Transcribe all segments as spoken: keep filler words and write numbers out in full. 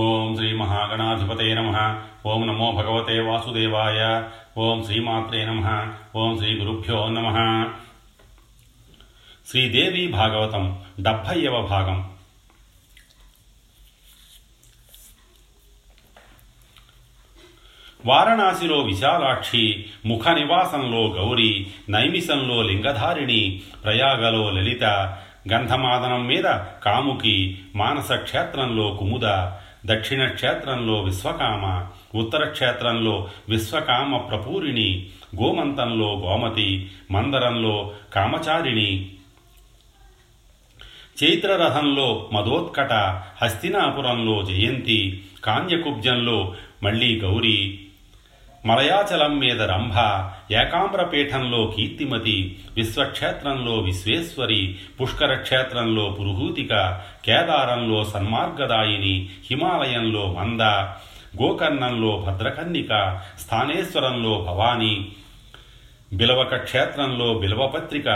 ఓం శ్రీ మహాగణాధిపతయ నమః. ఓం నమో భగవతే వాసుదేవాయ. ఓం శ్రీమాత్రే నమః. ఓం శ్రీ గురుభ్యో నమః. శ్రీదేవి భాగవతం డెబ్భైవ భాగం. వారణాసిలో విశాలాక్షి, ముఖ నివాసంలో గౌరీ, నైమిసంలో లింగధారిణి, ప్రయాగలో లలిత, గంధమాదనం మీద కాముకి, మానస క్షేత్రంలో కుముద, దక్షిణ క్షేత్రంలో విశ్వకామ, ఉత్తర క్షేత్రంలో విశ్వకామ ప్రపూరిణి, గోమంతంలో గోమతి, మందరంలో కామచారిణి, చైత్రరథంలో మధోత్కట, హస్తినాపురంలో జయంతి, కాన్యకుబ్జంలో మళ్ళీ గౌరీ, మలయాచలం మీద రంభ, ఏకాంబ్రపీఠంలో కీర్తిమతి, విశ్వక్షేత్రంలో విశ్వేశ్వరి, పుష్కర క్షేత్రంలో పురుహూతిక, కేదారంలో సన్మార్గదాయిని, హిమాలయంలో మంద, గోకర్ణంలో భద్రకన్నిక, స్థానేశ్వరంలో భవాని, బిలవక క్షేత్రంలో బిలవపత్రిక,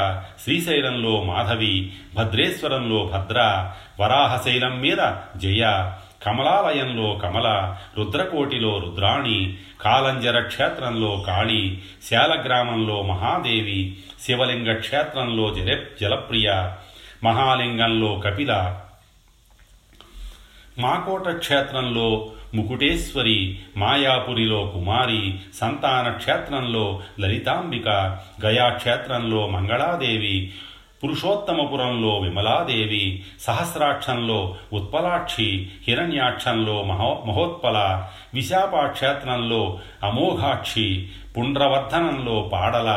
శ్రీశైలంలో మాధవి, భద్రేశ్వరంలో భద్ర, వరాహశైలం మీద జయ, కమలాలయంలో కమల, రుద్రకోటిలో రుద్రాణి, కాలంజర క్షేత్రంలో కాళి, శాలగ్రామంలో మహాదేవి, శివలింగ క్షేత్రంలో జల జలప్రియ, మహాలింగంలో కపిల, మాకోట క్షేత్రంలో ముకుటేశ్వరి, మాయాపురిలో కుమారి, సంతాన క్షేత్రంలో లలితాంబిక, గయా క్షేత్రంలో మంగళాదేవి, పురుషోత్తమపురంలో విమలాదేవి, సహస్రాక్షంలో ఉత్పలాక్షి, హిరణ్యాక్షంలో మహో మహోత్పల, విశాఖాక్షేత్రంలో అమోఘాక్షి, పుండ్రవర్ధనంలో పాడల,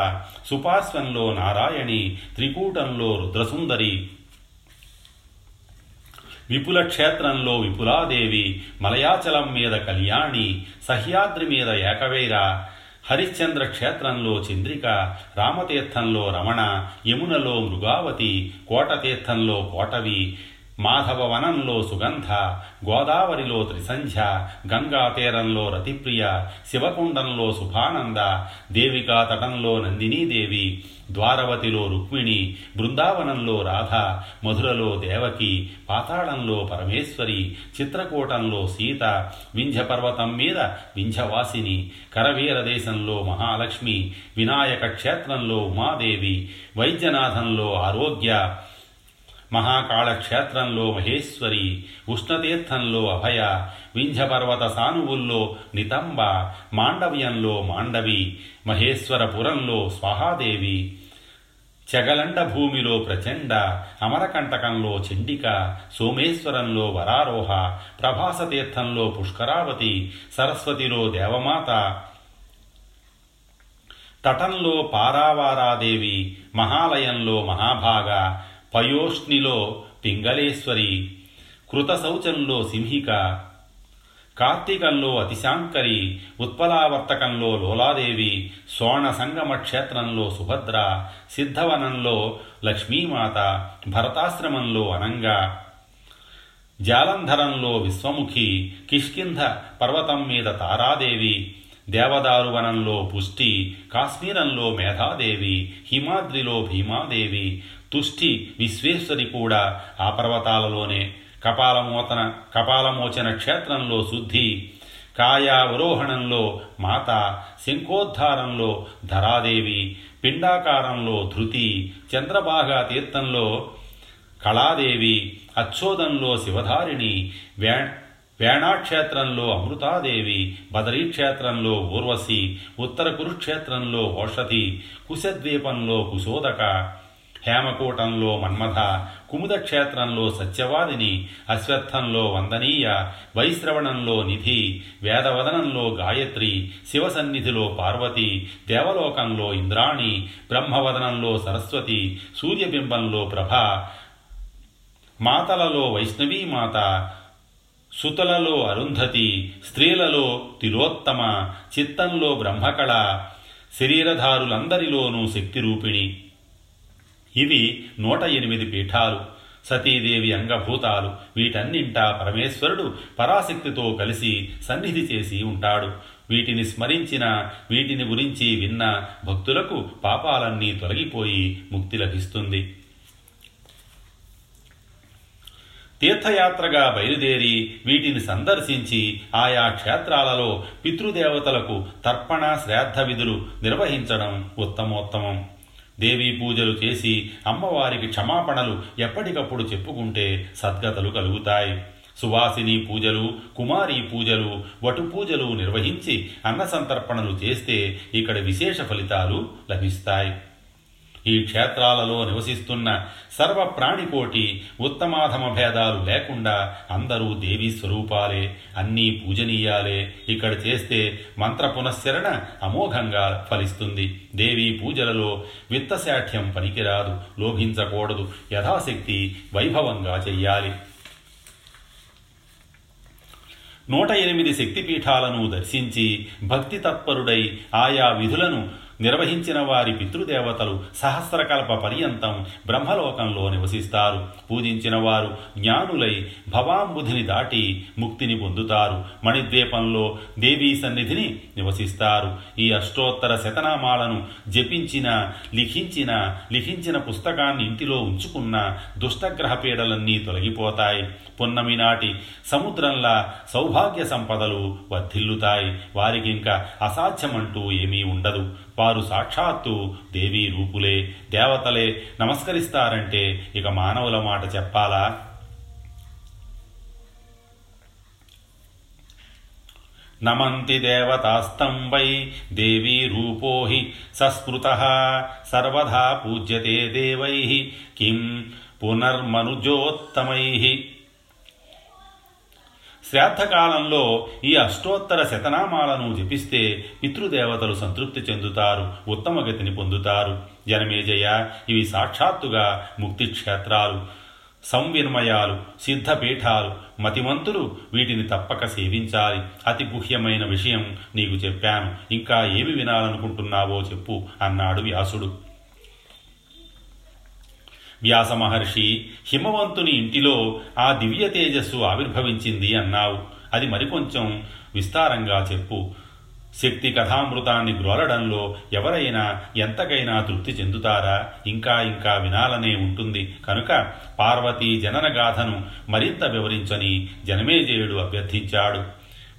సుపార్శ్వంలో నారాయణి, త్రికూటంలో రుద్రసుందరి, విపుల క్షేత్రంలో విపులాదేవి, మలయాచలం మీద కళ్యాణి, సహ్యాద్రి మీద ఏకవైర, హరిశ్చంద్ర క్షేత్రంలో చంద్రిక, రామతీర్థంలో రమణ, యమునలో మృగావతి, కోటతీర్థంలో కోటవి, మాధవవనంలో సుగంధ, గోదావరిలో త్రిసంధ్య, గంగాతీరంలో రతిప్రియ, శివకుండంలో సుభానంద, దేవికాతటంలో నందినీదేవి, ద్వారవతిలో రుక్మిణి, బృందావనంలో రాధ, మధురలో దేవకి, పాతాళంలో పరమేశ్వరి, చిత్రకూటంలో సీత, వింధ్యపర్వతం మీద వింధ్యవాసిని, కరవీర దేశంలో మహాలక్ష్మి, వినాయక క్షేత్రంలో ఉమాదేవి, వైద్యనాథంలో ఆరోగ్య, మహాకాళక్షేత్రంలో మహేశ్వరి, ఉష్ణతీర్థంలో అభయ, వింధ్యపర్వత సానువుల్లో నితంబ, మాండవ్యంలో మాండవి, మహేశ్వరపురంలో స్వాహాదేవి, చగలండ భూమిలో ప్రచండ, అమరకంటకంలో చండిక, సోమేశ్వరంలో వరారోహ, ప్రభాసతీర్థంలో పుష్కరావతి, సరస్వతిలో దేవమాత, తటంలో పారావారాదేవి, మహాలయంలో మహాభాగ, పయోష్ణిలో పింగళేశ్వరి, కృతశౌచంలో సింహిక, కార్తీకంలో అతిశాంకరి, ఉత్పలావర్తకంలో లోలాదేవి, సోణ సంగమ క్షేత్రంలో సుభద్ర, సిద్ధవనంలో లక్ష్మీమాత, భరతాశ్రమంలో అనంగ, జాలంధరంలో విశ్వముఖి, కిష్కింధ పర్వతం మీద తారాదేవి, దేవదారువనంలో పుష్టి, కాశ్మీరంలో మేధాదేవి, హిమాద్రిలో భీమాదేవి, తుష్టి విశ్వేశ్వరి కూడా ఆ పర్వతాలలోనే, కపాలమోతన కపాలమోచన క్షేత్రంలో శుద్ధి, కాయావరోహణంలో మాత, శంఖోద్ధారంలో ధరాదేవి, పిండాకారంలో ధృతి, చంద్రభాగా తీర్థంలో కళాదేవి, అచ్చోదంలో శివధారిణి, వే వేణాక్షేత్రంలో అమృతాదేవి, బదరీక్షేత్రంలో ఊర్వశి, ఉత్తర కురుక్షేత్రంలో ఓషధి, కుశద్వీపంలో కుశోదక, హేమకూటంలో మన్మథ, కుముద క్షేత్రంలో సత్యవాదిని, అశ్వత్థంలో వందనీయ, వైశ్రవణంలో నిధి, వేదవదనంలో గాయత్రి, శివసన్నిధిలో పార్వతి, దేవలోకంలో ఇంద్రాణి, బ్రహ్మవదనంలో సరస్వతి, సూర్యబింబంలో ప్రభ, మాతలలో వైష్ణవీమాత, సుతలలో అరుంధతి, స్త్రీలలో తిలోత్తమ, చిత్తంలో బ్రహ్మకళ, శరీరధారులందరిలోనూ శక్తిరూపిణి. ఇవి నూట ఎనిమిది పీఠాలు, సతీదేవి అంగభూతాలు. వీటన్నింటా పరమేశ్వరుడు పరాశక్తితో కలిసి సన్నిధి చేసి ఉంటాడు. వీటిని స్మరించిన, వీటిని గురించి విన్న భక్తులకు పాపాలన్నీ తొలగిపోయి ముక్తి లభిస్తుంది. తీర్థయాత్రగా బయలుదేరి వీటిని సందర్శించి ఆయా క్షేత్రాలలో పితృదేవతలకు తర్పణ శ్రాద్ధ విధులు నిర్వహించడం ఉత్తమోత్తమం. దేవీ పూజలు చేసి అమ్మవారికి క్షమాపణలు ఎప్పటికప్పుడు చెప్పుకుంటే సద్గతులు కలుగుతాయి. సువాసిని పూజలు, కుమారీ పూజలు, వటు పూజలు నిర్వహించి అన్నసంతర్పణలు చేస్తే ఇక్కడ విశేష ఫలితాలు లభిస్తాయి. ఈ క్షేత్రాలలో నివసిస్తున్న సర్వ ప్రాణికోటి ఉత్తమాధమ భేదాలు లేకుండా అందరూ దేవీ స్వరూపాలే, అన్నీ పూజనీయాలే. ఇక్కడ చేస్తే మంత్ర పునశ్చరణ అమోఘంగా ఫలిస్తుంది. దేవీ పూజలలో విత్తశాఠ్యం పనికిరాదు, లోభించకూడదు, యథాశక్తి వైభవంగా చెయ్యాలి. నూట ఎనిమిది శక్తిపీఠాలను దర్శించి భక్తి తత్పరుడై ఆయా విధులను నిర్వహించిన వారి పితృదేవతలు సహస్రకల్ప పర్యంతం బ్రహ్మలోకంలో నివసిస్తారు. పూజించిన వారు జ్ఞానులై భవాంబుధిని దాటి ముక్తిని పొందుతారు. మణిద్వీపంలో దేవీ సన్నిధిని నివసిస్తారు. ఈ అష్టోత్తర శతనామాలను జపించిన, లిఖించిన లిఖించిన పుస్తకాన్ని ఇంటిలో ఉంచుకున్న దుష్టగ్రహ పీడలన్నీ తొలగిపోతాయి. పున్నమి నాటి సముద్రంలా సౌభాగ్య సంపదలు వర్ధిల్లుతాయి. వారికి ఇంకా అసాధ్యమంటూ ఏమీ ఉండదు. వారు సాక్షాత్తు దేవీ రూపులే, దేవతలే నమస్కరిస్తారంటే ఇక మానవుల మాట చెప్పాలా? నమంతి దేవతాస్తం వై దేవీ రూపో హి సస్మృతః సర్వదా పూజ్యతే దేవైః కిం పునర్మనుజోత్తమైః. శ్రాద్ధకాలంలో ఈ అష్టోత్తర శతనామాలను జపిస్తే పితృదేవతలు సంతృప్తి చెందుతారు, ఉత్తమగతిని పొందుతారు. జనమేజయ, ఇవి సాక్షాత్తుగా ముక్తి క్షేత్రాలు, సంవిన్మయాలు, సిద్ధపీఠాలు. మతిమంతులు వీటిని తప్పక సేవించాలి. అతి గుహ్యమైన విషయం నీకు చెప్పాను, ఇంకా ఏమి వినాలనుకుంటున్నావో చెప్పు అన్నాడు వ్యాసుడు. వ్యాస మహర్షి, హిమవంతుని ఇంటిలో ఆ దివ్య తేజస్సు ఆవిర్భవించింది అన్నావు. అది మరికొంచెం విస్తారంగా చెప్పు. శక్తి కథామృతాన్ని గ్రోలడంలో ఎవరైనా ఎంతకైనా తృప్తి చెందుతారా? ఇంకా ఇంకా వినాలనే ఉంటుంది కనుక పార్వతీ జనన గాథను మరింత వివరించని జనమేజయుడు అభ్యర్థించాడు.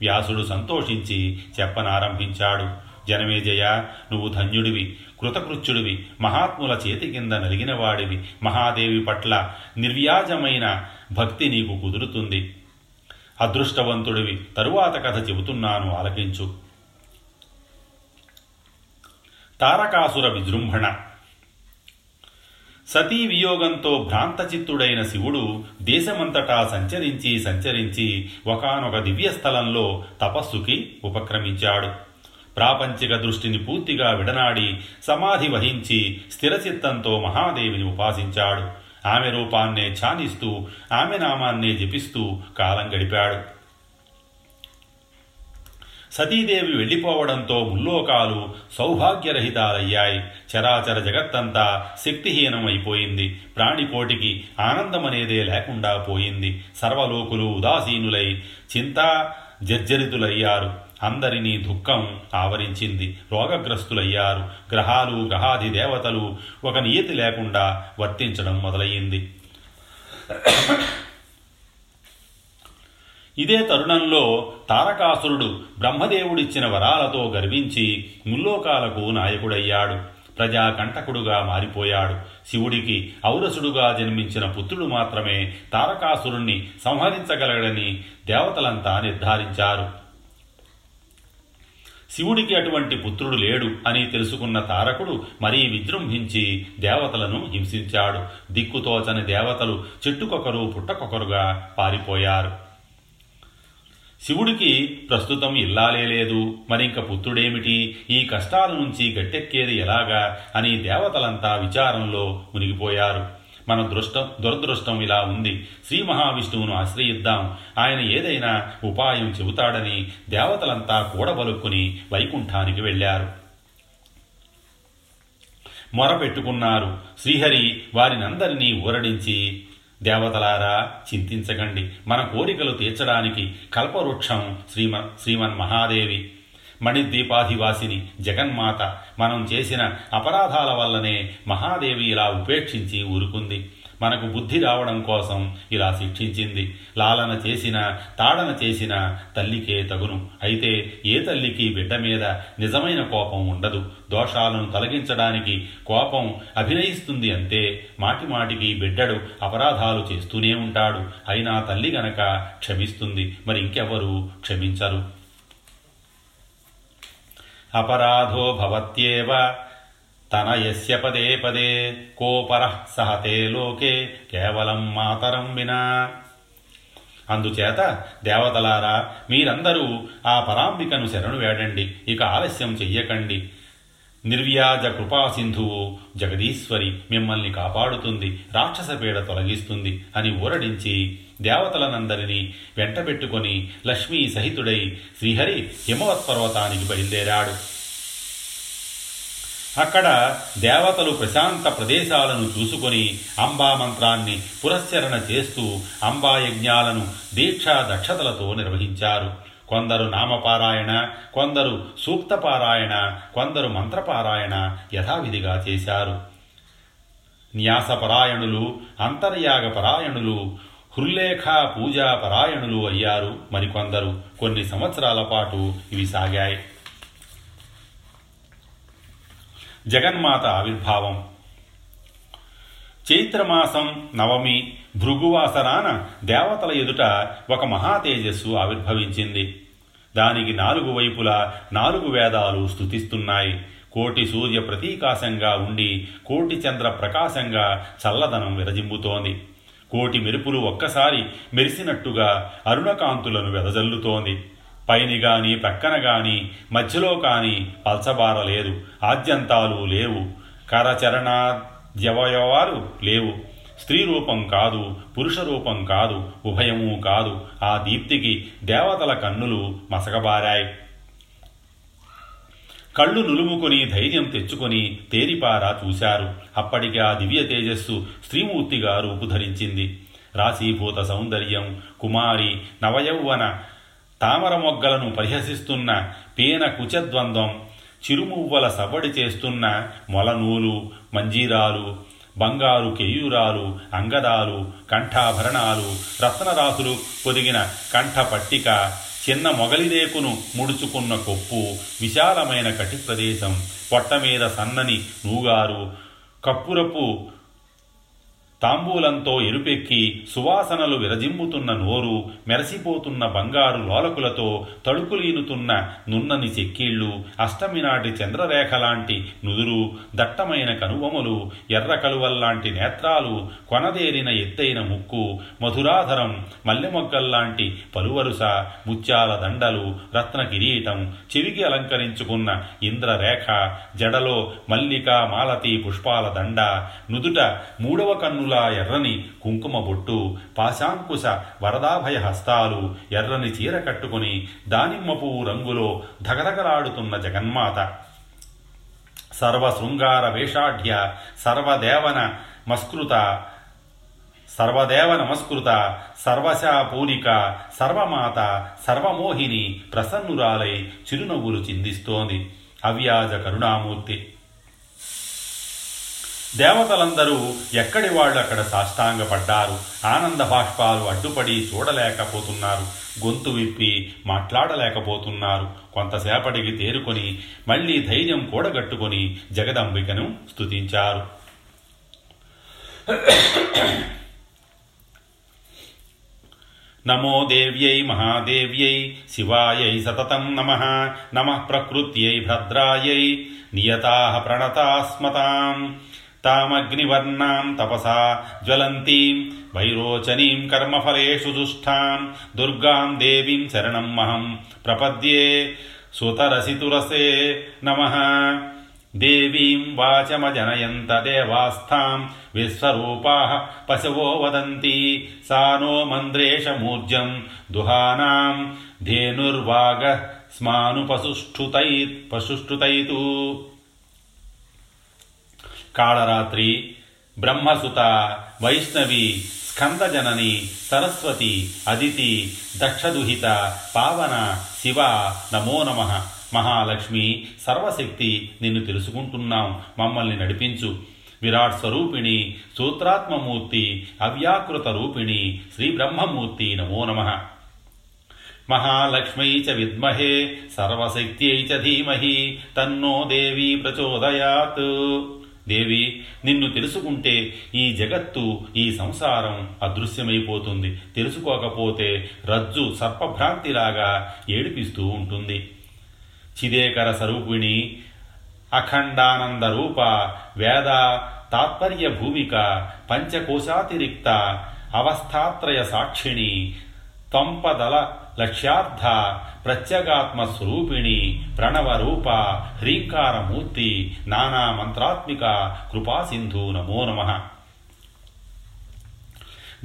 వ్యాసుడు సంతోషించి చెప్పనారంభించాడు. జనమేజయ, నువ్వు ధన్యుడివి, కృతకృత్యుడివి, మహాత్ముల చేతి కింద నలిగినవాడివి. మహాదేవి పట్ల నిర్వ్యాజమైన భక్తి నీకు కుదురుతుంది. అదృష్టవంతుడివి. తరువాత కథ చెబుతున్నాను, ఆలకించు. తారకాసుర విజృంభణ. సతీ వియోగంతో భ్రాంతచిత్తుడైన శివుడు దేశమంతటా సంచరించి సంచరించి ఒకానొక దివ్యస్థలంలో తపస్సుకి ఉపక్రమించాడు. ప్రాపంచిక దృష్టిని పూర్తిగా విడనాడి సమాధి వహించి స్థిరచిత్తంతో మహాదేవిని ఉపాసించాడు. ఆమె రూపాన్నే ఛానిస్తూ, ఆమె నామాన్నే జపిస్తూ కాలం గడిపాడు. సతీదేవి వెళ్ళిపోవడంతో ముల్లోకాలు సౌభాగ్యరహితాలయ్యాయి. చరాచర జగత్తంతా శక్తిహీనమైపోయింది. ప్రాణికోటికి ఆనందమనేదే లేకుండా పోయింది. సర్వలోకులు ఉదాసీనులై చింతా జర్జరితులయ్యారు. అందరినీ దుఃఖం ఆవరించింది. రోగగ్రస్తులయ్యారు. గ్రహాలు, గ్రహాది దేవతలు ఒక నియతి లేకుండా వర్తించడం మొదలయ్యింది. ఇదే తరుణంలో తారకాసురుడు బ్రహ్మదేవుడిచ్చిన వరాలతో గర్వించి ముల్లోకాలకు నాయకుడయ్యాడు. ప్రజాకంటకుడుగా మారిపోయాడు. శివుడికి ఔరసుడుగా జన్మించిన పుత్రుడు మాత్రమే తారకాసురుణ్ణి సంహరించగలడని దేవతలంతా నిర్ధారించారు. శివుడికి అటువంటి పుత్రుడు లేడు అని తెలుసుకున్న తారకుడు మరీ విజృంభించి దేవతలను హింసించాడు. దిక్కుతోచని దేవతలు చెట్టుకొకరు పుట్టకొకరుగా పారిపోయారు. శివుడికి ప్రస్తుతం ఇల్లాలే లేదు, మరింక పుత్రుడేమిటి? ఈ కష్టాల నుంచి గట్టెక్కేది ఎలాగా అని దేవతలంతా విచారంలో మునిగిపోయారు. మన దృష్టం దురదృష్టం ఇలా ఉంది. శ్రీ మహావిష్ణువును ఆశ్రయిద్దాం, ఆయన ఏదైనా ఉపాయం చెబుతాడని దేవతలంతా కూడబలుక్కుని వైకుంఠానికి వెళ్ళారు. మొరపెట్టుకున్నారు. శ్రీహరి వారినందరినీ ఊరడించి, దేవతలారా చింతించకండి, మన కోరికలు తీర్చడానికి కల్పవృక్షం శ్రీమ శ్రీమన్ మహాదేవి, మణిద్వీపాధివాసిని జగన్మాత. మనం చేసిన అపరాధాల వల్లనే మహాదేవి ఇలా ఉపేక్షించి ఊరుకుంది. మనకు బుద్ధి రావడం కోసం ఇలా శిక్షించింది. లాలన చేసిన తాడన చేసిన తల్లికే తగును. అయితే ఏ తల్లికి బిడ్డ మీద నిజమైన కోపం ఉండదు. దోషాలను తొలగించడానికి కోపం అభినయిస్తుంది అంతే. మాటిమాటికి బిడ్డడు అపరాధాలు చేస్తూనే ఉంటాడు. అయినా తల్లి గనక క్షమిస్తుంది, మరి ఇంకెవరూ క్షమించరు. అపరాధో భవత్యేవ తన యస్య పదే పదే కోపరః సహతే లోకే కేవలం మాతరం వినా. అందుచేత దేవతలారా, మీరందరూ ఆ పరాంబికను శరణు వేడండి, ఇక ఆలస్యం చెయ్యకండి. నిర్వ్యాజ కృపాసింధువు జగదీశ్వరి మిమ్మల్ని కాపాడుతుంది, రాక్షసపీడ తొలగిస్తుంది అని ఊరడించి దేవతలనందరినీ వెంటబెట్టుకొని లక్ష్మీ సహితుడై శ్రీహరి హిమవత్ పర్వతానికి బయలుదేరాడు. అక్కడ దేవతలు ప్రశాంత ప్రదేశాలను చూసుకొని అంబా మంత్రాన్ని పురస్చరణ చేస్తూ అంబాయజ్ఞాలను దీక్షా దక్షతలతో నిర్వహించారు. కొందరు నామపారాయణ, కొందరు సూక్తపారాయణ, కొందరు మంత్రపారాయణ యథావిధిగా చేశారు. న్యాసపరాయణులు, అంతర్యాగపరాయణులు, హృల్లేఖా పూజా పరాయణులు అయ్యారు మరికొందరు. కొన్ని సంవత్సరాల పాటు ఇవి సాగాయి. జగన్మాత ఆవిర్భావం. చైత్రమాసం నవమి భృగువాసరాన దేవతల ఎదుట ఒక మహాతేజస్సు ఆవిర్భవించింది. దానికి నాలుగు వైపులా నాలుగు వేదాలు స్తుతిస్తున్నాయి. కోటి సూర్య ప్రతీకాశంగా ఉండి కోటి చంద్ర ప్రకాశంగా చల్లదనం విరజిమ్ముతోంది. కోటి మెరుపులు ఒక్కసారి మెరిసినట్టుగా అరుణకాంతులను వెదజల్లుతోంది. పైన గాని ప్రక్కన గాని మధ్యలో కానీ పల్చబారలేదు. ఆద్యంతాలు లేవు, కరచరణాద్యవయవాలు లేవు. స్త్రీ రూపం కాదు, పురుష రూపం కాదు, ఉభయమూ కాదు. ఆ దీప్తికి దేవతల కన్నులు మసకబారాయి. కళ్ళు నులుముకొని ధైర్యం తెచ్చుకొని తేరిపారా చూశారు. అప్పటికి ఆ దివ్య తేజస్సు స్త్రీమూర్తిగా రూపుధరించింది. రాశీభూత సౌందర్యం, కుమారి నవయౌవన తామర మొగ్గలను పరిహసిస్తున్న పేన కుచద్వంద్వం, చిరుమువ్వల సవ్వడి చేస్తున్న మొలనూలు, మంజీరాలు, బంగారు కేయూరాలు, అంగదాలు, కంఠాభరణాలు, రత్నరాసులు పొదిగిన కంఠపట్టిక, చిన్న మొగలిరేకును ముడుచుకున్న కొప్పు, విశాలమైన కటి ప్రదేశం, పొట్ట మీద సన్నని నూగారు, కప్పురపు తాంబూలంతో ఎరుపెక్కి సువాసనలు విరజిమ్ముతున్న నోరు, మెరసిపోతున్న బంగారు లోలకులతో తడుకులీనుతున్న నున్నని చెక్కీళ్ళు, అష్టమినాటి చంద్రరేఖ లాంటి నుదురు, దట్టమైన కనుబొమలు, ఎర్ర కలువల్లాంటి నేత్రాలు, కొనదేరిన ఎత్తైన ముక్కు, మధురాధరం, మల్లెమొగ్గల్లాంటి పలువరుస, ముత్యాల దండలు, రత్న కిరీటం, చెవికి అలంకరించుకున్న ఇంద్రరేఖ, జడలో మల్లిక మాలతి పుష్పాల దండ, నుదుట మూడవ కన్ను ఎర్రని కుంకుమ బొట్టు, పాశాంకుశ వరదాభయ హస్తాలు, ఎర్రని చీర కట్టుకుని దానిమ్మ పువ్వు రంగులో ధగధగలాడుతున్న జగన్మాత, సర్వశృంగార వేషాఢ్య, సర్వదేవన మస్కృత సర్వదేవ నమస్కృత, సర్వశాపూరిక, సర్వమాత, సర్వమోహిని ప్రసన్నురాలై చిరునవ్వులు చిందిస్తోంది. అవ్యాజ కరుణామూర్తి. దేవతలందరూ ఎక్కడి వాళ్ళు అక్కడ సాష్టాంగపడ్డారు. ఆనంద బాష్పాలు అడ్డుపడి చూడలేకపోతున్నారు. గొంతు విప్పి మాట్లాడలేకపోతున్నారు. కొంతసేపటికి తేరుకొని మళ్ళీ ధైర్యం కూడగట్టుకొని జగదంబికను స్తుతించారు. నమో దేవ్యై మహాదేవ్యై శివాయై సతతం నమః నమః ప్రకృత్యై భద్రాయై నియతాః ప్రణతాస్మతాం తామగ్నివర్ణాం తపసా జ్వలంతీం వైరోచనీం కర్మఫలేషు దుష్టాం దుర్గాం దేవీం శరణం మహం ప్రపద్యే సుతరసితురసే నమః. దేవీం వాచమజనయంత దేవాస్థాం విశ్వరూపాః పశవో వదంతి సా నో మంద్రేషమూర్జం దుహానాం ధేనుర్వాగః స్మాను పశుష్ఠుతై పశుష్ఠుతైతు. కాళరాత్రి, బ్రహ్మసుత, వైష్ణవి, స్కందజనని, సరస్వతి, అదితి, దక్షదుహిత, పావన, శివ నమో నమః. మహాలక్ష్మి, సర్వశక్తి, నిన్ను తెలుసుకుంటున్నాం, మమ్మల్ని నడిపించు. విరాట్ స్వరూపిణి సూత్రాత్మమూర్తి అవ్యాకృత రూపిణి శ్రీ బ్రహ్మమూర్తి నమో నమః. మహాలక్ష్మై చ విద్మహే సర్వశక్త్యై చ ధీమహి తన్నో దేవి ప్రచోదయాత్. దేవి, నిన్ను తెలుసుకుంటే ఈ జగత్తు, ఈ సంసారం అదృశ్యమైపోతుంది. తెలుసుకోకపోతే రజ్జు సర్పభ్రాంతిలాగా ఏడిపిస్తూ ఉంటుంది. చిదేకర స్వరూపిణి అఖండానంద రూప వేద తాత్పర్య భూమిక పంచకోశాతిరిక్త అవస్థాత్రయ సాక్షిణి తంపదల లక్ష్యార్థ ప్రత్యేగాత్మ స్వరూపిణి ప్రణవరూప హ్రీంకారమూర్తి నానా మంత్రాత్మిక కృపాసింధు నమో నమః.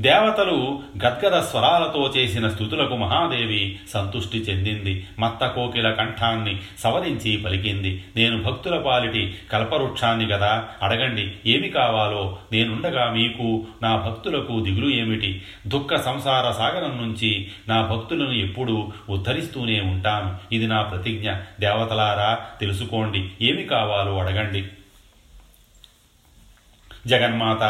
దేవతలు గద్గద స్వరాలతో చేసిన స్తుతులకు మహాదేవి సంతుష్టి చెందింది. మత్త కోకిల కంఠాన్ని సవరించి పలికింది, నేను భక్తుల పాలిటి కల్పవృక్షాన్ని కదా, అడగండి ఏమి కావాలో, నేనుండగా మీకు నా భక్తులకు దిగులు ఏమిటి? దుఃఖ సంసార సాగరం నుంచి నా భక్తులను ఎప్పుడూ ఉద్ధరిస్తూనే ఉంటాను, ఇది నా ప్రతిజ్ఞ. దేవతలారా తెలుసుకోండి, ఏమి కావాలో అడగండి. జగన్మాత,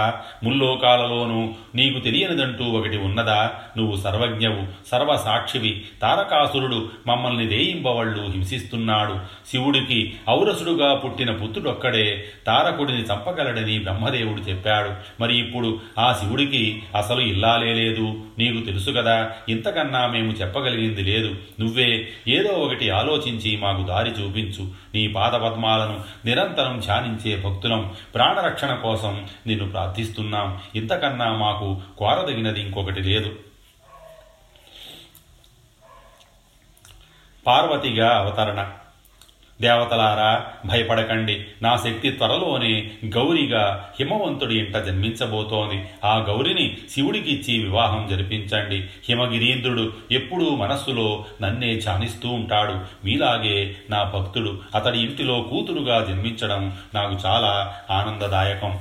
ముల్లోకాలలోనూ నీకు తెలియనిదంటూ ఒకటి ఉన్నదా? నువ్వు సర్వజ్ఞవు, సర్వసాక్షివి. తారకాసురుడు మమ్మల్ని రేయింబవళ్ళు హింసిస్తున్నాడు. శివుడికి ఔరసుడుగా పుట్టిన పుత్రుడొక్కడే తారకుడిని చంపగలడని బ్రహ్మదేవుడు చెప్పాడు. మరి ఇప్పుడు ఆ శివుడికి అసలు ఇల్లాలే లేదు. నీకు తెలుసు కదా, ఇంతకన్నా మేము చెప్పగలిగింది లేదు. నువ్వే ఏదో ఒకటి ఆలోచించి మాకు దారి చూపించు. నీ పాదపద్మాలను నిరంతరం ధ్యానించే భక్తులం, ప్రాణరక్షణ కోసం నిన్ను ప్రార్థిస్తున్నాం. ఇంతకన్నా మాకు కోరదగినది ఇంకొకటి లేదు. పార్వతిగా అవతరణ. దేవతలారా భయపడకండి, నా శక్తి త్వరలోనే గౌరిగా హిమవంతుడి ఇంట జన్మించబోతోంది. ఆ గౌరిని శివుడికిచ్చి వివాహం జరిపించండి. హిమగిరీంద్రుడు ఎప్పుడూ మనస్సులో నన్నే ధ్యానిస్తూ ఉంటాడు. మీలాగే నా భక్తుడు అతడి ఇంటిలో కూతురుగా జన్మించడం నాకు చాలా ఆనందదాయకం.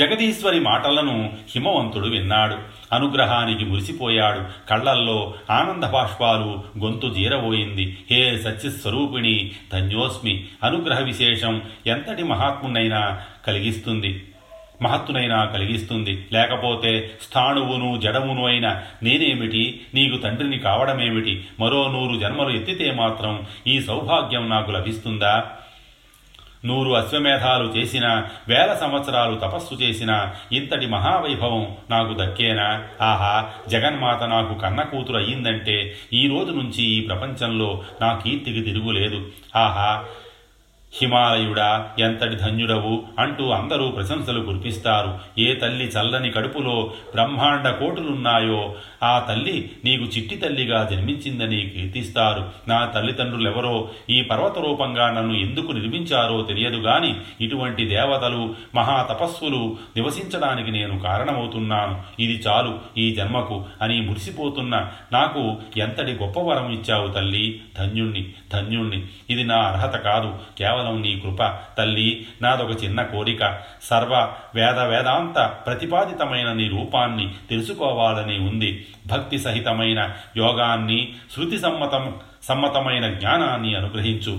జగదీశ్వరి మాటలను హిమవంతుడు విన్నాడు. అనుగ్రహానికి మురిసిపోయాడు. కళ్లల్లో ఆనంద బాష్పాలు, గొంతు జీరబోయింది. హే సత్యస్వరూపిణి, ధన్యోస్మి. అనుగ్రహ విశేషం ఎంతటి మహాత్మునైనా కలిగిస్తుంది మహత్తునైనా కలిగిస్తుంది. లేకపోతే స్థాణువును జడమును అయిన నేనేమిటి? నీకు తండ్రిని కావడమేమిటి? మరో నూరు జన్మలు ఎత్తితే మాత్రం ఈ సౌభాగ్యం నాకు లభిస్తుందా? నూరు అశ్వమేధాలు చేసిన, వేల సంవత్సరాలు తపస్సు చేసిన ఇంతటి మహావైభవం నాకు దక్కేనా? ఆహా, జగన్మాత నాకు కన్న కూతురు అయ్యిందంటే ఈ రోజు నుంచి ఈ ప్రపంచంలో నా కీర్తికి తిరుగులేదు. ఆహా హిమాలయుడా, ఎంతటి ధన్యుడవు అంటూ అందరూ ప్రశంసలు కురిపిస్తారు. ఏ తల్లి చల్లని కడుపులో బ్రహ్మాండ కోటులున్నాయో ఆ తల్లి నీకు చిట్టి తల్లిగా జన్మించిందని కీర్తిస్తారు. నా తల్లిదండ్రులెవరో ఈ పర్వత రూపంగా నన్ను ఎందుకు నిర్మించారో తెలియదు గాని ఇటువంటి దేవతలు, మహాతపస్సులు నివసించడానికి నేను కారణమవుతున్నాను. ఇది చాలు ఈ జన్మకు అని మురిసిపోతున్న నాకు ఎంతటి గొప్ప వరం ఇచ్చావు తల్లి. ధన్యుణ్ణి, ధన్యుణ్ణి. ఇది నా అర్హత కాదు, కేవలం నీ కృప. తల్లి, నాదొక చిన్న కోరిక. సర్వ వేద వేదాంత ప్రతిపాదితమైన నీ రూపాన్ని తెలుసుకోవాలని ఉంది. భక్తి సహితమైన యోగాన్ని, శృతి సమ్మతం సమ్మతమైన జ్ఞానాన్ని అనుగ్రహించు.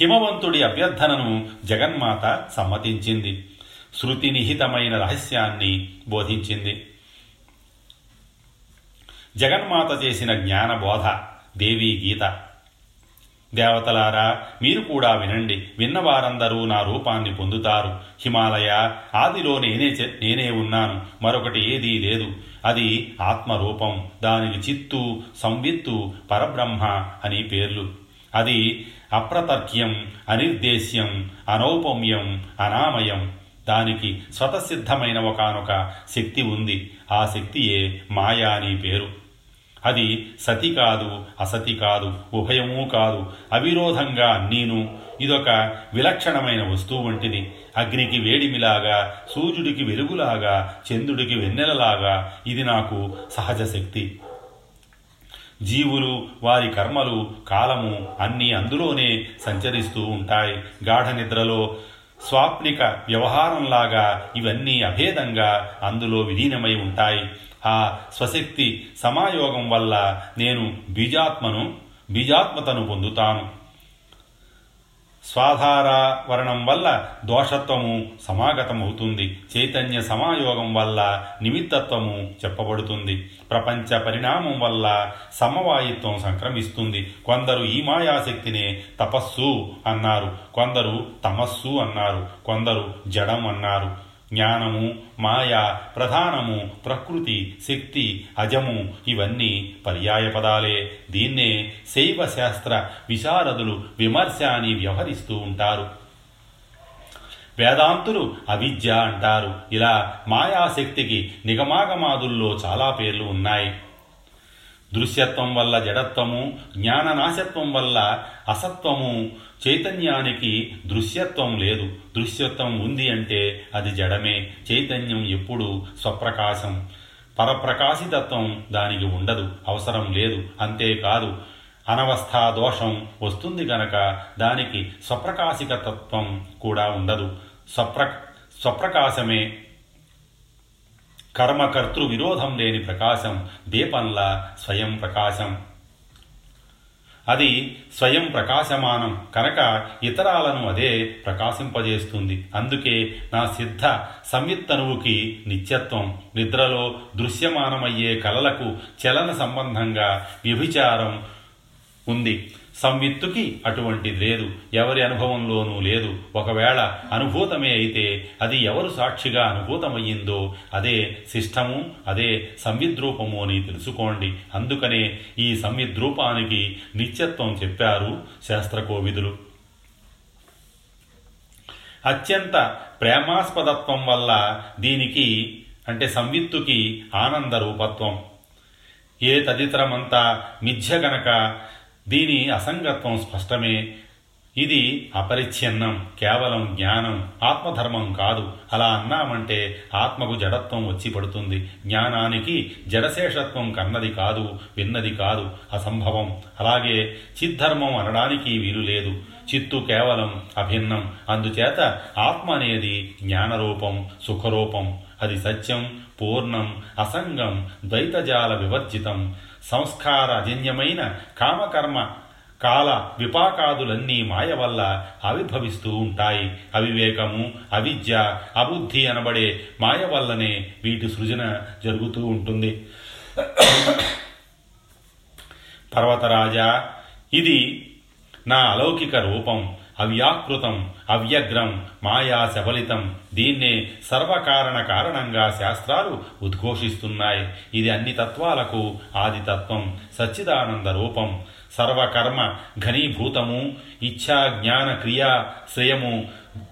హిమవంతుడి అభ్యర్థనను జగన్మాత సమ్మతించింది. శృతి నిహితమైన రహస్యాన్ని బోధించింది. జగన్మాత చేసిన జ్ఞాన బోధ దేవీ గీత. దేవతలారా మీరు కూడా వినండి, విన్నవారందరూ నా రూపాన్ని పొందుతారు. హిమాలయ, ఆదిలో నేనే నేనే ఉన్నాను, మరొకటి ఏదీ లేదు. అది ఆత్మరూపం. దానికి చిత్తు, సంవిత్తు, పరబ్రహ్మ అని పేర్లు. అది అప్రతర్క్యం, అనిర్దేశ్యం, అనౌపమ్యం, అనామయం. దానికి స్వతసిద్ధమైన ఒకానొక శక్తి ఉంది. ఆ శక్తియే మాయా అని పేరు. అది సతి కాదు, అసతి కాదు, ఉభయమూ కాదు, అవిరోధంగా నేను. ఇదొక విలక్షణమైన వస్తువు వంటిది. అగ్నికి వేడిమిలాగా, సూర్యుడికి వెలుగులాగా, చంద్రుడికి వెన్నెలలాగా ఇది నాకు సహజ శక్తి. జీవులు, వారి కర్మలు, కాలము అన్నీ అందులోనే సంచరిస్తూ ఉంటాయి. గాఢ నిద్రలో స్వాప్నిక వ్యవహారంలాగా ఇవన్నీ అభేదంగా అందులో విలీనమై ఉంటాయి. ఆ స్వశక్తి సమాయోగం వల్ల నేను బీజాత్మను బీజాత్మతను పొందుతాను. స్వాధార వరణం వల్ల దోషత్వము సమాగతమవుతుంది. చైతన్య సమాయోగం వల్ల నిమిత్తత్వము చెప్పబడుతుంది. ప్రపంచ పరిణామం వల్ల సమవాయిత్వం సంక్రమిస్తుంది. కొందరు ఈ మాయాశక్తినే తపస్సు అన్నారు, కొందరు తమస్సు అన్నారు, కొందరు జడం అన్నారు. జ్ఞానము, మాయ, ప్రధానము, ప్రకృతి, శక్తి, అజము ఇవన్నీ పర్యాయ పదాలే. దీన్నే శైవ శాస్త్ర విశారదులు విమర్శ అని వ్యవహరిస్తూ ఉంటారు. వేదాంతులు అవిద్య అంటారు. ఇలా మాయాశక్తికి నిగమాగమాదుల్లో చాలా పేర్లు ఉన్నాయి. దృశ్యత్వం వల్ల జడత్వము, జ్ఞాననాశత్వం వల్ల అసత్వము. చైతన్యానికి దృశ్యత్వం లేదు. దృశ్యత్వం ఉంది అంటే అది జడమే. చైతన్యం ఎప్పుడూ స్వప్రకాశం, పరప్రకాశితత్వం దానికి ఉండదు, అవసరం లేదు. అంతేకాదు, అనవస్థా దోషం వస్తుంది గనక దానికి స్వప్రకాశికతత్వం కూడా ఉండదు. స్వప్ర స్వప్రకాశమే కర్మకర్తృ విరోధం లేని ప్రకాశం, దీపంలా స్వయం ప్రకాశం. అది స్వయం ప్రకాశమానం కనుక ఇతరాలను అదే ప్రకాశింపజేస్తుంది. అందుకే నా సిద్ధ సంయుత్తనువుకి నిత్యత్వం, నిద్రలో దృశ్యమానమయ్యే కళలకు చలన సంబంధంగా వ్యభిచారం ఉంది. సంవిత్తుకి అటువంటి లేదు, ఎవరి అనుభవంలోనూ లేదు. ఒకవేళ అనుభూతమే అయితే అది ఎవరు సాక్షిగా అనుభూతమయ్యిందో అదే శిష్టము, అదే సంవిద్రూపము అని తెలుసుకోండి. అందుకనే ఈ సంవిద్రూపానికి నిత్యత్వం చెప్పారు శాస్త్రకోవిదులు. అత్యంత ప్రేమాస్పదత్వం వల్ల దీనికి అంటే సంవిత్తుకి ఆనంద రూపత్వం. ఏ తదితరమంతా మిథ్య గనక దీని అసంగత్వం స్పష్టమే. ఇది అపరిచ్ఛిన్నం, కేవలం జ్ఞానం, ఆత్మధర్మం కాదు. అలా అన్నామంటే ఆత్మకు జడత్వం వచ్చి పడుతుంది. జ్ఞానానికి జడశేషత్వం కన్నది కాదు, విన్నది కాదు, అసంభవం. అలాగే చిద్ధర్మం అనడానికి వీలు లేదు. చిత్తు కేవలం అభిన్నం. అందుచేత ఆత్మ అనేది జ్ఞానరూపం, సుఖరూపం. అది సత్యం, పూర్ణం, అసంగం, ద్వైతజాల వివర్జితం. సంస్కారజన్యమైన కామకర్మ కాల విపాకాదులన్నీ మాయ వల్ల ఆవిర్భవిస్తూ ఉంటాయి. అవివేకము, అవిద్య, అబుద్ధి అనబడే మాయ వల్లనే వీటి సృజన జరుగుతూ ఉంటుంది. పర్వతరాజా, ఇది నా అలౌకిక రూపం, అవ్యాకృతం, అవ్యగ్రం, మాయా సబలితం. దీన్నే సర్వకారణ కారణంగా శాస్త్రాలు ఉద్ఘోషిస్తున్నాయి. ఇది అన్ని తత్వాలకు ఆదితత్వం, సచ్చిదానంద రూపం, సర్వకర్మ ఘనీభూతము. ఇచ్ఛా, జ్ఞాన, క్రియా, శ్రేయము,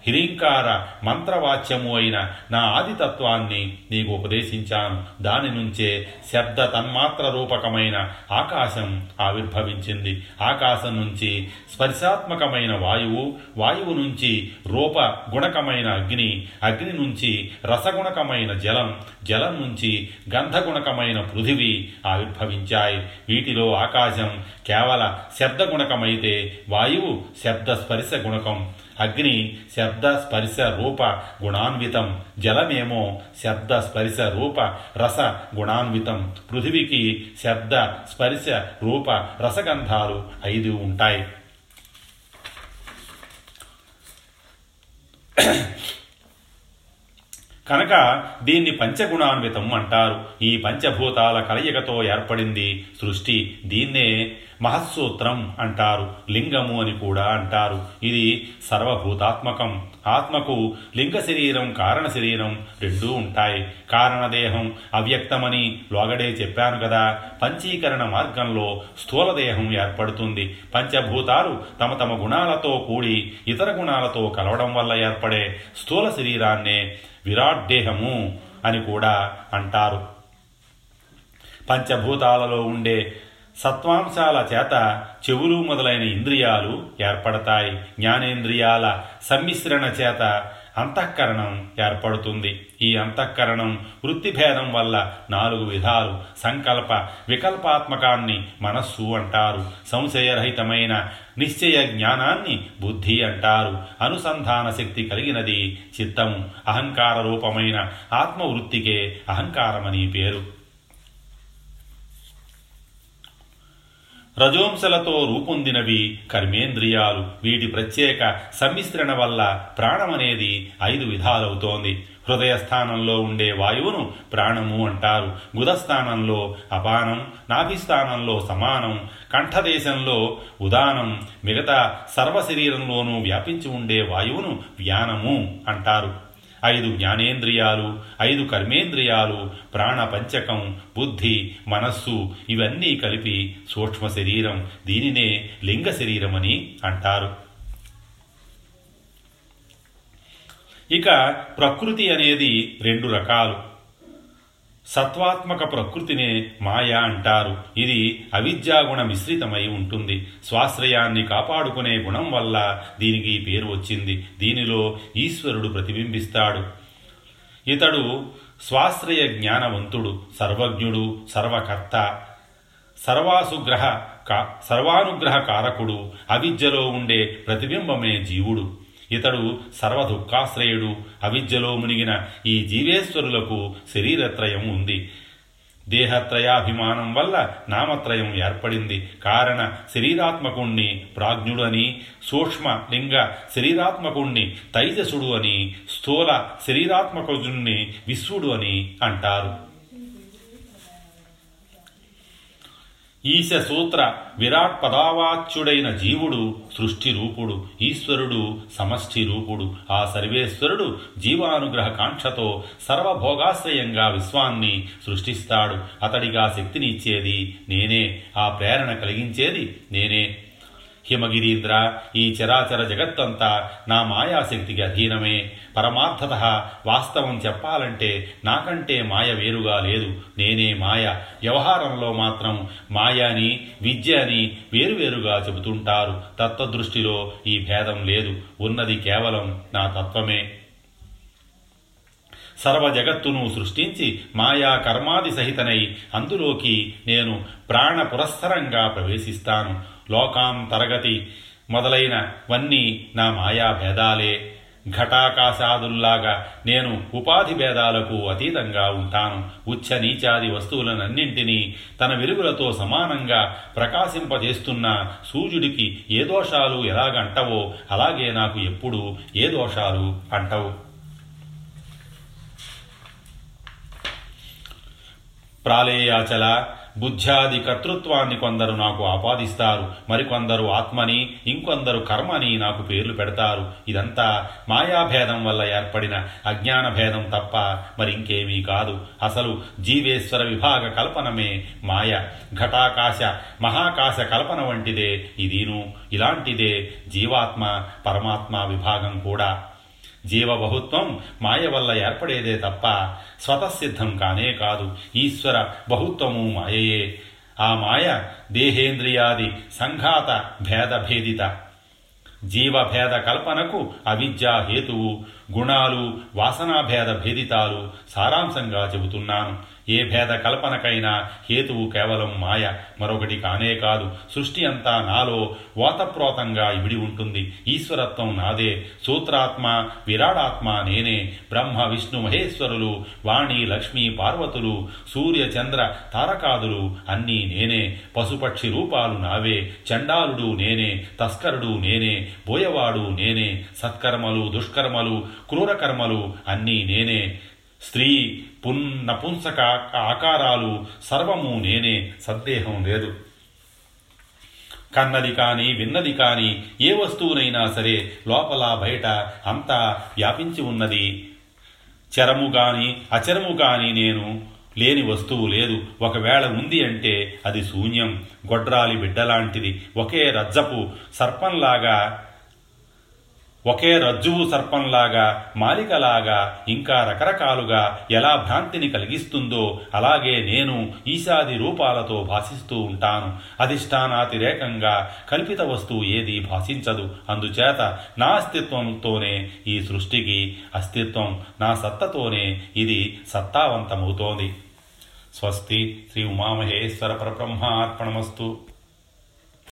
హిరీంకార మంత్రవాచ్యము అయిన నా ఆదితత్వాన్ని నీకు ఉపదేశించాను. దాని నుంచే శబ్ద తన్మాత్ర రూపకమైన ఆకాశం ఆవిర్భవించింది. ఆకాశం నుంచి స్పర్శాత్మకమైన వాయువు, వాయువు నుంచి రూప గుణకమైన అగ్ని, అగ్ని నుంచి రసగుణకమైన జలం, జలం నుంచి గంధగుణకమైన పృథివీ ఆవిర్భవించాయి. వీటిలో ఆకాశం కేవల శబ్దగుణకమైతే వాయువు శబ్దస్పర్శ గుణకం, అగ్ని శబ్ద స్పర్శ రూప గుణాన్వితం, జలమేమో శబ్ద స్పర్శ రూప రస గుణాన్వితం. పృథివీకి శబ్ద స్పర్శ రూప రసగంధాలు ఐదు ఉంటాయి. కనుక దీన్ని పంచగుణాన్వితం అంటారు. ఈ పంచభూతాల కలయికతో ఏర్పడింది సృష్టి. దీన్నే మహస్సూత్రం అంటారు, లింగము అని కూడా అంటారు. ఇది సర్వభూతాత్మకం. ఆత్మకు లింగ శరీరం, కారణ శరీరం రెండూ ఉంటాయి. కారణదేహం అవ్యక్తమని లోగడే చెప్పాను కదా. పంచీకరణ మార్గంలో స్థూలదేహం ఏర్పడుతుంది. పంచభూతాలు తమ తమ గుణాలతో కూడి ఇతర గుణాలతో కలవడం వల్ల ఏర్పడే స్థూల శరీరాన్నే విరాట్ దేహము అని కూడా అంటారు. పంచభూతాలలో ఉండే సత్వాంశాల చేత చెవులు మొదలైన ఇంద్రియాలు ఏర్పడతాయి. జ్ఞానేంద్రియాల సమ్మిశ్రణ చేత అంతఃకరణం ఏర్పడుతుంది. ఈ అంతఃకరణం వృత్తిభేదం వల్ల నాలుగు విధాలు. సంకల్ప వికల్పాత్మకాన్ని మనస్సు అంటారు. సంశయరహితమైన నిశ్చయ జ్ఞానాన్ని బుద్ధి అంటారు. అనుసంధాన శక్తి కలిగినది చిత్తము. అహంకార రూపమైన ఆత్మవృత్తికే అహంకారమని పేరు. రజోంశలతో రూపొందినవి కర్మేంద్రియాలు. వీటి ప్రత్యేక సమ్మిశ్రణ వల్ల ప్రాణమనేది ఐదు విధాలవుతోంది. హృదయస్థానంలో ఉండే వాయువును ప్రాణము అంటారు. గుదస్థానంలో అపానం, నాభిస్థానంలో సమానం, కంఠదేశంలో ఉదానం, మిగతా సర్వశరీరంలోనూ వ్యాపించి ఉండే వాయువును వ్యానము అంటారు. ఐదు జ్ఞానేంద్రియాలు, ఐదు కర్మేంద్రియాలు, ప్రాణపంచకం, బుద్ధి, మనస్సు ఇవన్నీ కలిపి సూక్ష్మ శరీరం. దీనినే లింగ శరీరమని అంటారు. ఇక ప్రకృతి అనేది రెండు రకాలు. సత్వాత్మక ప్రకృతినే మాయా అంటారు. ఇది అవిద్యాగుణ మిశ్రితమై ఉంటుంది. స్వాశ్రయాన్ని కాపాడుకునే గుణం వల్ల దీనికి పేరు వచ్చింది. దీనిలో ఈశ్వరుడు ప్రతిబింబిస్తాడు. ఇతడు స్వాశ్రయ జ్ఞానవంతుడు, సర్వజ్ఞుడు, సర్వకర్త, సర్వాసుగ్రహ కా సర్వానుగ్రహ కారకుడు. అవిద్యలో ఉండే ప్రతిబింబమే జీవుడు. ఇతడు సర్వదుఃఖాశ్రయుడు. అవిద్యలో మునిగిన ఈ జీవేశ్వరులకు శరీరత్రయం ఉంది. దేహత్రయాభిమానం వల్ల నామత్రయం ఏర్పడింది. కారణ శరీరాత్మకుణ్ణి ప్రాజ్ఞుడు అని, సూక్ష్మ లింగ శరీరాత్మకుణ్ణి తైజసుడు అని, స్థూల శరీరాత్మకుణ్ణి విశ్వడు అని అంటారు. ఈశ సూత్ర విరాట్ పదావాచ్యుడైన జీవుడు సృష్టి రూపుడు, ఈశ్వరుడు సమష్టి రూపుడు. ఆ సర్వేశ్వరుడు జీవానుగ్రహ కాంక్షతో సర్వభోగాశ్రయంగా విశ్వాన్ని సృష్టిస్తాడు. అతడిగా శక్తిని ఇచ్చేది నేనే, ఆ ప్రేరణ కలిగించేది నేనే. హిమగిరీంద్ర, ఈ చరాచర జగత్తంతా నా మాయాశక్తికి అధీనమే. పరమార్థతః వాస్తవం చెప్పాలంటే నాకంటే మాయ వేరుగా లేదు. నేనే మాయ. వ్యవహారంలో మాత్రం మాయని, విద్యని వేరువేరుగా చెబుతుంటారు. తత్వదృష్టిలో ఈ భేదం లేదు. ఉన్నది కేవలం నా తత్వమే. సర్వ జగత్తును సృష్టించి మాయా కర్మాది సహితనై అందులోకి నేను ప్రాణ పురస్సరంగా ప్రవేశిస్తాను. లోకాం తరగతి మొదలైనవన్నీ నా మాయా భేదాలే. ఘటాకాశాదుల్లాగా నేను ఉపాధి భేదాలకు అతీతంగా ఉంటాను. ఉచ్చ నీచాది వస్తువులనన్నింటినీ తన వెలుగులతో సమానంగా ప్రకాశింపజేస్తున్న సూర్యుడికి ఏ దోషాలు ఎలాగంటవో అలాగే నాకు ఎప్పుడు ఏ దోషాలు అంటవు. ప్రాళేయాచల, బుద్ధ్యాది కర్తృత్వాన్ని కొందరు నాకు ఆపాదిస్తారు. మరికొందరు ఆత్మని, ఇంకొందరు కర్మని నాకు పేర్లు పెడతారు. ఇదంతా మాయాభేదం వల్ల ఏర్పడిన అజ్ఞాన భేదం తప్ప మరింకేమీ కాదు. అసలు జీవేశ్వర విభాగ కల్పనమే మాయ. ఘటాకాశ మహాకాశ కల్పన వంటిదే ఇదీను. ఇలాంటిదే జీవాత్మ పరమాత్మ విభాగం కూడా. జీవబహుత్వం మాయ వల్ల ఏర్పడేదే తప్ప స్వతసిద్ధం కానే కాదు. ఈశ్వర బహుత్వము మాయయే. ఆ మాయ దేహేంద్రియాది సంఘాత భేదభేదిత. జీవభేద కల్పనకు అవిద్యా హేతువు. గుణాలు వాసనాభేద భేదితాలు సారాంశంగా చెబుతున్నాను. ఏ భేద కల్పనకైనా హేతువు కేవలం మాయ, మరొకటి కానే కాదు. సృష్టి అంతా నాలో వాతప్రోతంగా ఇమిడి ఉంటుంది. ఈశ్వరత్వం నాదే. సూత్రాత్మ, విరాడాత్మ నేనే. బ్రహ్మ, విష్ణు, మహేశ్వరులు, వాణి, లక్ష్మి, పార్వతులు, సూర్య, చంద్ర, తారకాదులు అన్నీ నేనే. పశుపక్షి రూపాలు నావే. చండాలుడు నేనే, తస్కరుడు నేనే, బోయవాడు నేనే. సత్కర్మలు, దుష్కర్మలు, క్రూరకర్మలు అన్నీ నేనే. స్త్రీ, పున్ నపుంసక ఆకారాలు సర్వము నేనే. సందేహం లేదు. కన్నది కానీ విన్నది కానీ ఏ వస్తువునైనా సరే లోపల బయట అంతా వ్యాపించి ఉన్నది. చరము కానీ అచరము కానీ నేను లేని వస్తువు లేదు. ఒకవేళ ఉంది అంటే అది శూన్యం. గొడ్రాలి బిడ్డలాంటిది. ఒకే రజ్జపు సర్పంలాగా ఒకే రజ్జువు సర్పంలాగా, మాలికలాగా, ఇంకా రకరకాలుగా ఎలా భ్రాంతిని కలిగిస్తుందో అలాగే నేను ఈశాది రూపాలతో భాషిస్తూ ఉంటాను. అధిష్టానాతిరేకంగా కల్పిత వస్తువు ఏది భాషించదు. అందుచేత నా అస్తిత్వంతోనే ఈ సృష్టికి అస్తిత్వం, నా సత్తతోనే ఇది సత్తావంతమవుతోంది. స్వస్తి. శ్రీ ఉమామహేశ్వర పరబ్రహ్మార్పణమస్తు.